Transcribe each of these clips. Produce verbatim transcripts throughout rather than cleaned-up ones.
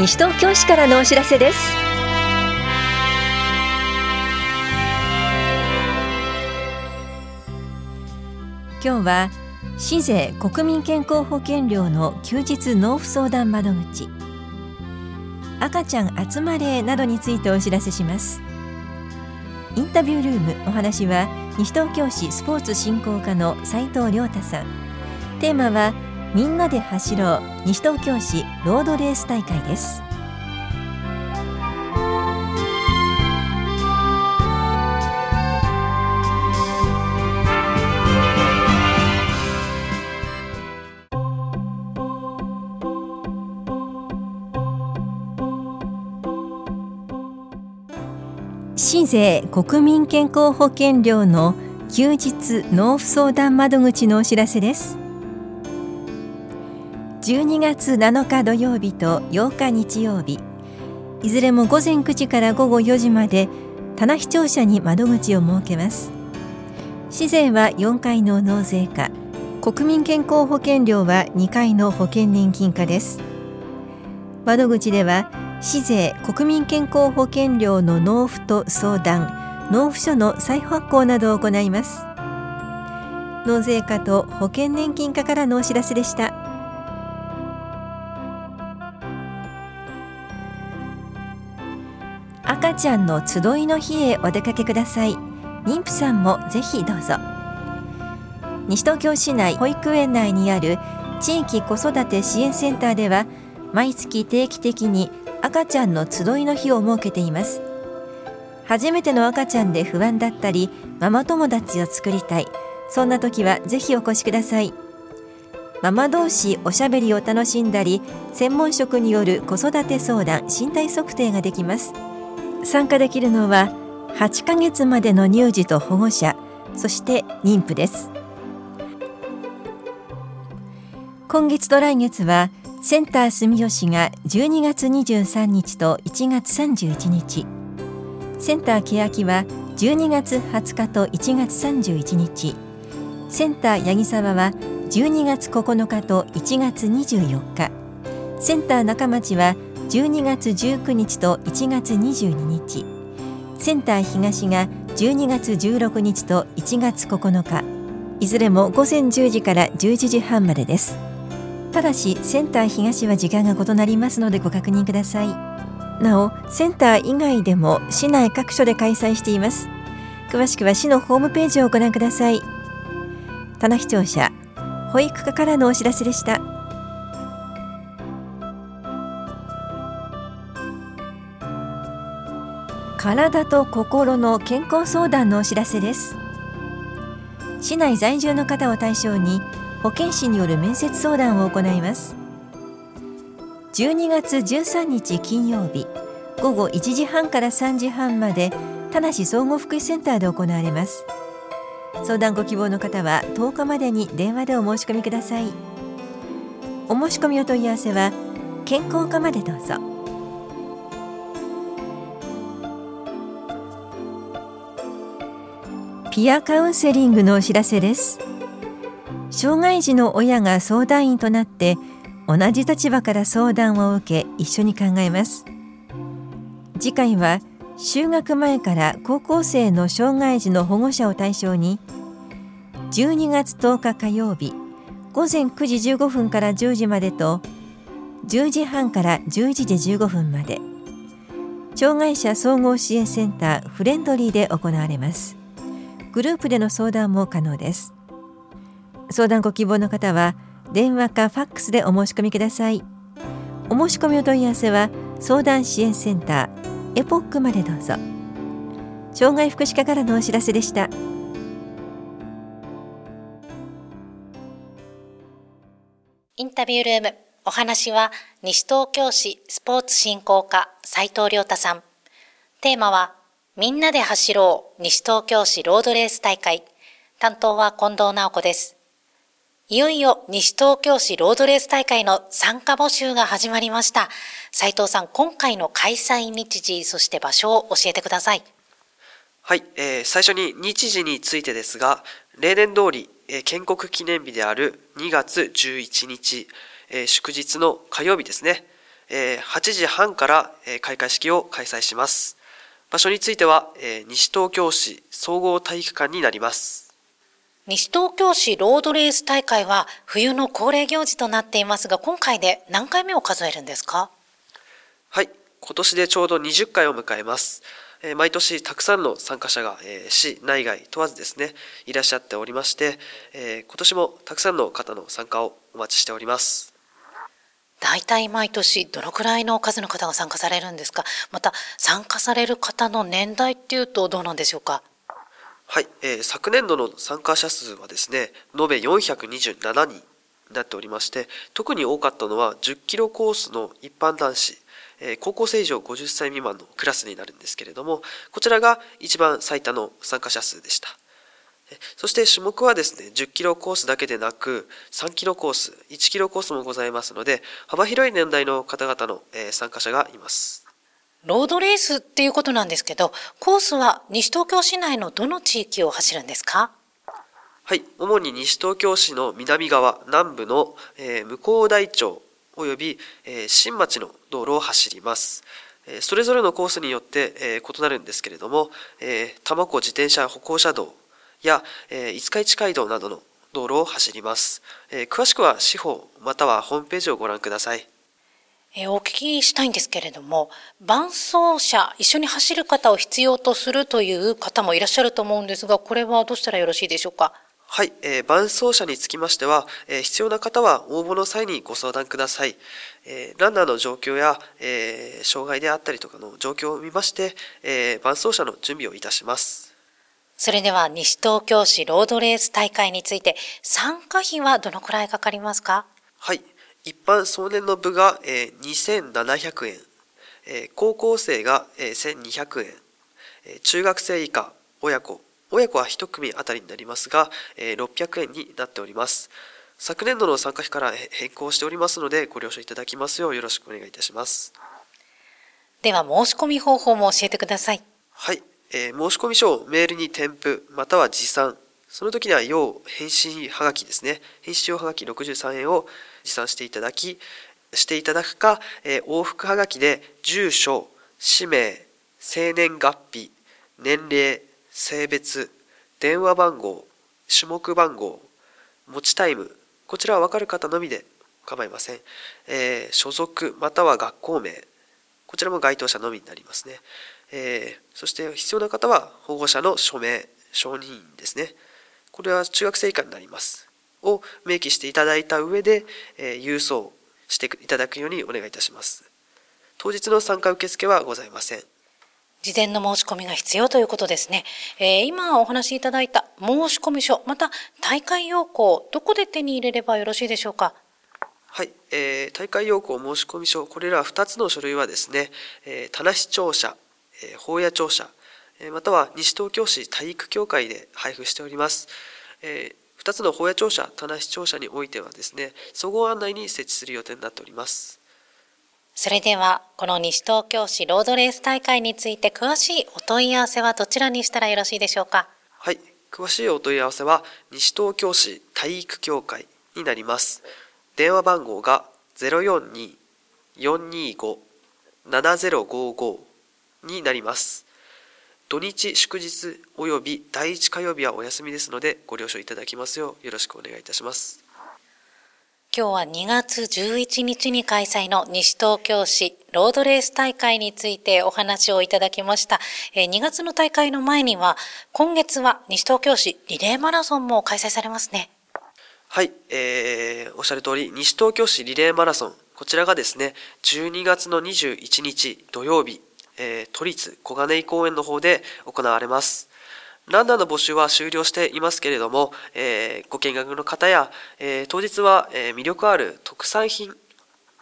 西東京市からのお知らせです。今日は市税国民健康保険料の休日納付相談窓口、赤ちゃん集まれなどについてお知らせします。インタビュールーム、お話は西東京市スポーツ振興課の斉藤亮太さん。テーマはみんなで走ろう西東京市ロードレース大会です。市税国民健康保険料の休日納付相談窓口のお知らせです。じゅうにがつなのか土曜日とようか日曜日、いずれも午前くじから午後よじまで棚視聴者に窓口を設けます。市税はよんかいの納税課、国民健康保険料はにかいの保険年金課です。窓口では市税国民健康保険料の納付と相談、納付書の再発行などを行います。納税課と保険年金課からのお知らせでした。赤ちゃんの集いの日へお出かけください。妊婦さんもぜひどうぞ。西東京市内保育園内にある地域子育て支援センターでは、毎月定期的に赤ちゃんの集いの日を設けています。初めての赤ちゃんで不安だったり、ママ友達を作りたい、そんな時はぜひお越しください。ママ同士おしゃべりを楽しんだり、専門職による子育て相談、身体測定ができます。参加できるのははちかげつまでの乳児と保護者、そして妊婦です。今月と来月はセンター住吉がじゅうにがつにじゅうさんにちといちがつさんじゅういちにち、センター欅はじゅうにがつはつかといちがつさんじゅういちにち、センター八木沢はじゅうにがつここのかといちがつにじゅうよっか、センター中町はじゅうにがつじゅうくにちといちがつにじゅうににち、センター東がじゅうにがつじゅうろくにちといちがつここのか、いずれも午前じゅうじからじゅういちじはんまでです。ただしセンター東は時間が異なりますのでご確認ください。なお、センター以外でも市内各所で開催しています。詳しくは市のホームページをご覧ください。棚視聴者保育課からのお知らせでした。体と心の健康相談のお知らせです。市内在住の方を対象に保健師による面接相談を行います。じゅうにがつじゅうさんにち金曜日、午後いちじはんからさんじはんまで田無総合福祉センターで行われます。相談ご希望の方はとおかまでに電話でお申し込みください。お申し込みお問い合わせは健康課までどうぞ。ピアカウンセリングのお知らせです。障害児の親が相談員となって、同じ立場から相談を受け一緒に考えます。次回は就学前から高校生の障害児の保護者を対象に、じゅうにがつとおか火曜日午前くじじゅうごふんからじゅうじまでとじゅうじはんからじゅういちじじゅうごふんまで、障害者総合支援センターフレンドリーで行われます。グループでの相談も可能です。相談ご希望の方は電話かファックスでお申し込みください。お申し込みお問い合わせは相談支援センターエポックまでどうぞ。障害福祉課からのお知らせでした。インタビュールーム、お話は西東京市スポーツ振興課斉藤亮太さん。テーマはみんなで走ろう西東京市ロードレース大会、担当は近藤直子です。いよいよ西東京市ロードレース大会の参加募集が始まりました。斉藤さん、今回の開催日時、そして場所を教えてください。はい、えー、最初に日時についてですが、例年通り、えー、建国記念日であるにがつじゅういちにち、えー、祝日の火曜日ですね、はちじはんから開会式を開催します。場所については西東京市総合体育館になります。西東京市ロードレース大会は冬の恒例行事となっていますが、今回で何回目を数えるんですか？はい、今年でちょうどにじゅっかいを迎えます。毎年たくさんの参加者が市内外問わずですね、いらっしゃっておりまして、今年もたくさんの方の参加をお待ちしております。大体毎年どのくらいの数の方が参加されるんですか？また参加される方の年代っていうとどうなんでしょうか？はい、えー、昨年度の参加者数はですね、延べよんひゃくにじゅうななにんになっておりまして、特に多かったのはじゅっキロコースの一般男子、えー、高校生以上ごじゅっさい未満のクラスになるんですけれども、こちらが一番最多の参加者数でした。そして種目はですね、じゅっキロコースだけでなく、さんキロコース、いちキロコースもございますので、幅広い年代の方々の参加者がいます。ロードレースっていうことなんですけど、コースは西東京市内のどの地域を走るんですか？はい、主に西東京市の南側、南部の向台町および新町の道路を走ります。それぞれのコースによって異なるんですけれども、多摩湖自転車歩行者道、や、えー、五日市街道などの道路を走ります、えー、詳しくは市報またはホームページをご覧ください、えー、お聞きしたいんですけれども、伴走者、一緒に走る方を必要とするという方もいらっしゃると思うんですが、これはどうしたらよろしいでしょうか？はい、えー、伴走者につきましては、えー、必要な方は応募の際にご相談ください。えー、ランナーの状況や、えー、障害であったりとかの状況を見まして、えー、伴走者の準備をいたします。それでは西東京市ロードレース大会について、参加費はどのくらいかかりますか？はい、一般少年の部がにせんななひゃくえん、高校生がせんにひゃくえん、中学生以下、親子、親子は一組あたりになりますが、ろっぴゃくえんになっております。昨年度の参加費から変更しておりますので、ご了承いただきますようよろしくお願いいたします。では申し込み方法も教えてください。はい。えー、申込書をメールに添付または持参、その時には要返信はがきですね、返信用はがきろくじゅうさんえんを持参していただきしていただくか、えー、往復はがきで住所、氏名、生年月日、年齢、性別、電話番号、種目番号、持ちタイム、こちらは分かる方のみで構いません、えー、所属または学校名、こちらも該当者のみになりますね。えー、そして必要な方は保護者の署名、承認印ですね、これは中学生以下になりますを明記していただいた上で、えー、郵送していただくようにお願いいたします。当日の参加受付はございません。事前の申し込みが必要ということですね、えー、今お話しいただいた申し込み書また大会要項、どこで手に入れればよろしいでしょうか？はい、えー、大会要項、申込書、これらふたつの書類はですね、えー、田無庁舎、保谷庁舎または西東京市体育協会で配布しております。ふたつの保谷庁舎、田無庁舎においてはですね、総合案内に設置する予定になっております。それではこの西東京市ロードレース大会について詳しいお問い合わせはどちらにしたらよろしいでしょうか？はい、詳しいお問い合わせは西東京市体育協会になります。電話番号が ゼロよんにーよんにーごーななゼロごーごーになります。土日祝日およびだいいち火曜日はお休みですので、ご了承いただきますようよろしくお願いいたします。今日はにがつじゅういちにちに開催の西東京市ロードレース大会についてお話をいただきました。にがつの大会の前には今月は西東京市リレーマラソンも開催されますね。はい、えー、おっしゃる通り西東京市リレーマラソン、こちらがですねじゅうにがつのにじゅういちにち土曜日、えー、都立小金井公園の方で行われます。ランナーの募集は終了していますけれども、えー、ご見学の方や、えー、当日は、えー、魅力ある特産品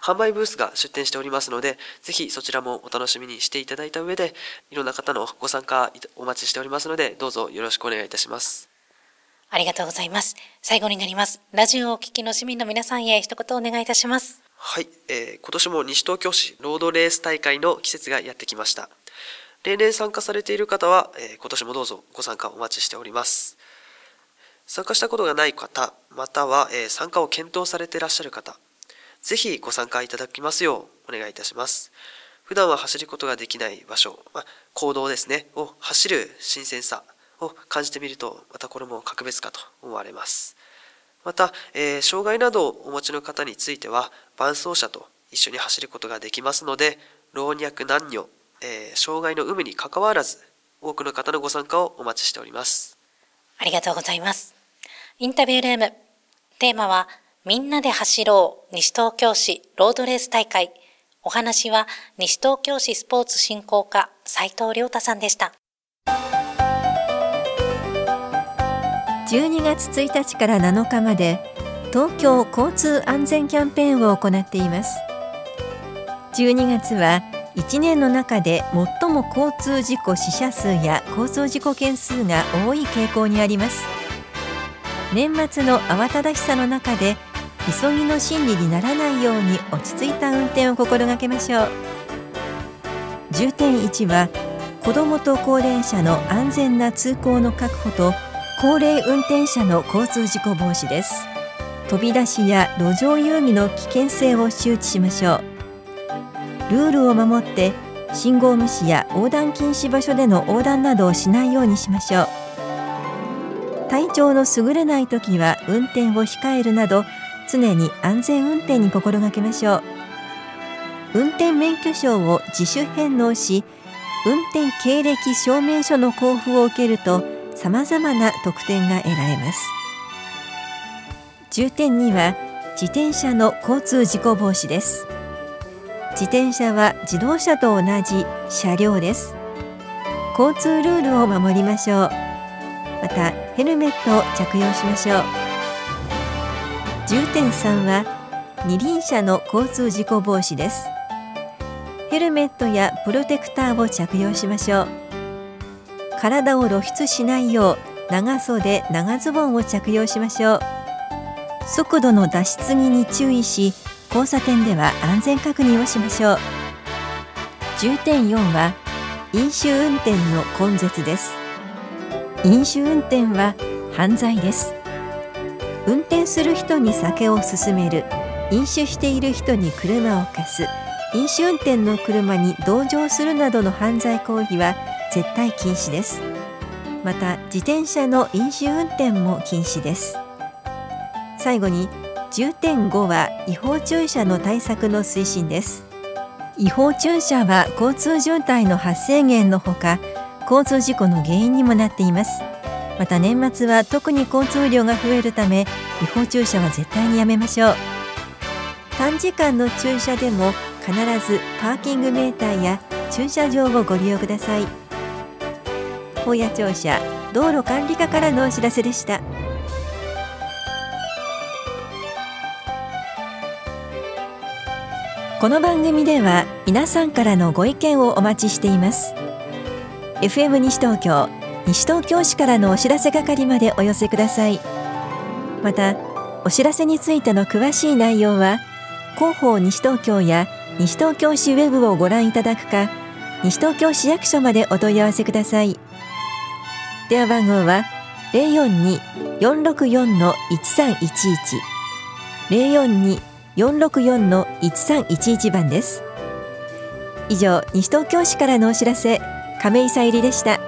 販売ブースが出店しておりますので、ぜひそちらもお楽しみにしていただいた上で、いろんな方のご参加お待ちしておりますので、どうぞよろしくお願いいたします。ありがとうございます。最後になります。ラジオをお聞きの市民の皆さんへ一言お願いいたします。はい、えー、今年も西東京市ロードレース大会の季節がやってきました。例年参加されている方は、えー、今年もどうぞご参加お待ちしております。参加したことがない方、または、えー、参加を検討されていらっしゃる方、ぜひご参加いただきますようお願いいたします。普段は走ることができない場所、まあ、行動ですね、を走る新鮮さを感じてみると、またこれも格別かと思われます。また、えー、障害などをお持ちの方については、伴走者と一緒に走ることができますので、老若男女、えー、障害の有無に関わらず、多くの方のご参加をお待ちしております。ありがとうございます。インタビュールーム、テーマは、みんなで走ろう西東京市ロードレース大会。お話は西東京市スポーツ振興課斉藤亮太さんでした。じゅうにがつついたちからなのかまで東京交通安全キャンペーンを行っています。じゅうにがつはいちねんの中で最も交通事故死者数や交通事故件数が多い傾向にあります。年末の慌ただしさの中で急ぎの心理にならないように落ち着いた運転を心がけましょう。 じゅってんいち は子どもと高齢者の安全な通行の確保と高齢運転者の交通事故防止です。飛び出しや路上遊戯の危険性を周知しましょう。ルールを守って信号無視や横断禁止場所での横断などをしないようにしましょう。体調の優れないときは運転を控えるなど常に安全運転に心がけましょう。運転免許証を自主返納し、運転経歴証明書の交付を受けると様々な特典が得られます。重点には自転車の交通事故防止です。自転車は自動車と同じ車両です。交通ルールを守りましょう。またヘルメットを着用しましょう。じゅうてんさん は二輪車の交通事故防止です。ヘルメットやプロテクターを着用しましょう。体を露出しないよう長袖長ズボンを着用しましょう。速度の出し過ぎに注意し、交差点では安全確認をしましょう。 じゅうてんよん は飲酒運転の根絶です。飲酒運転は犯罪です。運転する人に酒を勧める、飲酒している人に車を貸す、飲酒運転の車に同乗するなどの犯罪行為は絶対禁止です。また、自転車の飲酒運転も禁止です。最後に、じゅうてんご は違法駐車の対策の推進です。違法駐車は交通渋滞の発生源のほか、交通事故の原因にもなっています。また年末は特に交通量が増えるため、違法駐車は絶対にやめましょう。短時間の駐車でも必ずパーキングメーターや駐車場をご利用ください。保谷庁舎道路管理課からのお知らせでした。この番組では皆さんからのご意見をお待ちしています。エフエム 西東京西東京市からのお知らせ係までお寄せください。また、お知らせについての詳しい内容は、広報西東京や西東京市ウェブをご覧いただくか、西東京市役所までお問い合わせください。電話番号は ゼロよんにーよんろくよんのいちさんいちいち ゼロよんにーよんろくよんのいちさんいちいち 番です。以上、西東京市からのお知らせ、亀井さゆりでした。